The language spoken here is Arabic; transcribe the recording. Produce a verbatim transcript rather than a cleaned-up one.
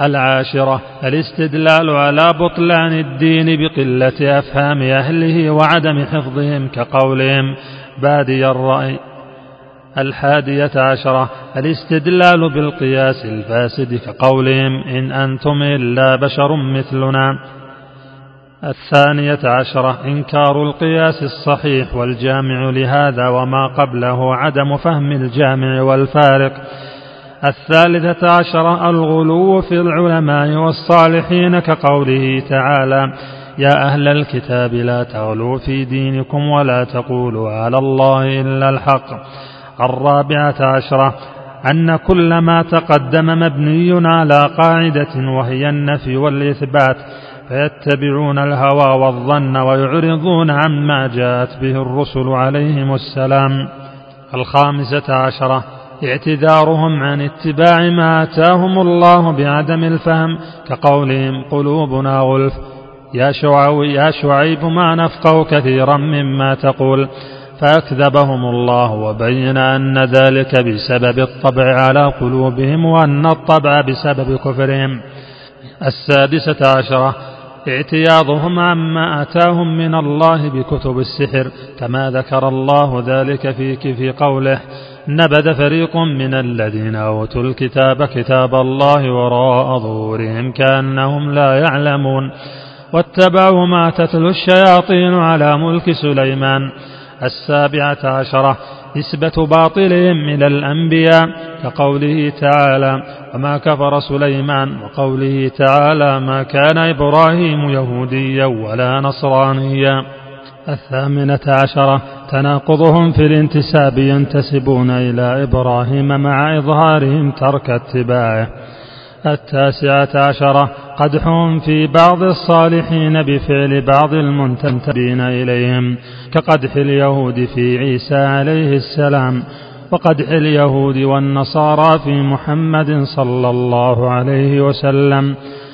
العاشرة: الاستدلال على بطلان الدين بقلة أفهام أهله وعدم حفظهم كقولهم بادي الرأي. الحادية عشرة: الاستدلال بالقياس الفاسد كقولهم إن أنتم إلا بشر مثلنا. الثانية عشرة: إنكار القياس الصحيح والجامع لهذا وما قبله عدم فهم الجامع والفارق. الثالثة عشرة: الغلو في العلماء والصالحين كقوله تعالى: يا أهل الكتاب لا تغلوا في دينكم ولا تقولوا على الله إلا الحق. الرابعة عشرة: أن كل ما تقدم مبني على قاعدة وهي النفي والإثبات، فيتبعون الهوى والظن ويعرضون عما جاءت به الرسل عليهم السلام. الخامسة عشرة: اعتذارهم عن اتباع ما آتاهم الله بعدم الفهم كقولهم قلوبنا غلف. يا شعيب, يا شعيب ما نفقه كثيرا مما تقول، فأكذبهم الله وبين أن ذلك بسبب الطبع على قلوبهم وأن الطبع بسبب كفرهم. السادسة عشرة: اعتياضهم عما أتاهم من الله بكتب السحر كما ذكر الله ذلك في قوله: نبذ فريق من الذين أوتوا الكتاب كتاب الله وراء ظهورهم كأنهم لا يعلمون واتبعوا ما تتلو الشياطين على ملك سليمان. السابعة عشرة: نسبة باطلهم إلى الأنبياء كقوله تعالى: وما كفر سليمان، وقوله تعالى: ما كان إبراهيم يهوديا ولا نصرانيا. الثامنة عشرة: تناقضهم في الانتساب، ينتسبون إلى إبراهيم مع إظهارهم ترك اتباعه. التاسعة عشرة: قدحهم في بعض الصالحين بفعل بعض المنتسبين إليهم كقدح اليهود في عيسى عليه السلام، وقدح اليهود والنصارى في محمد صلى الله عليه وسلم،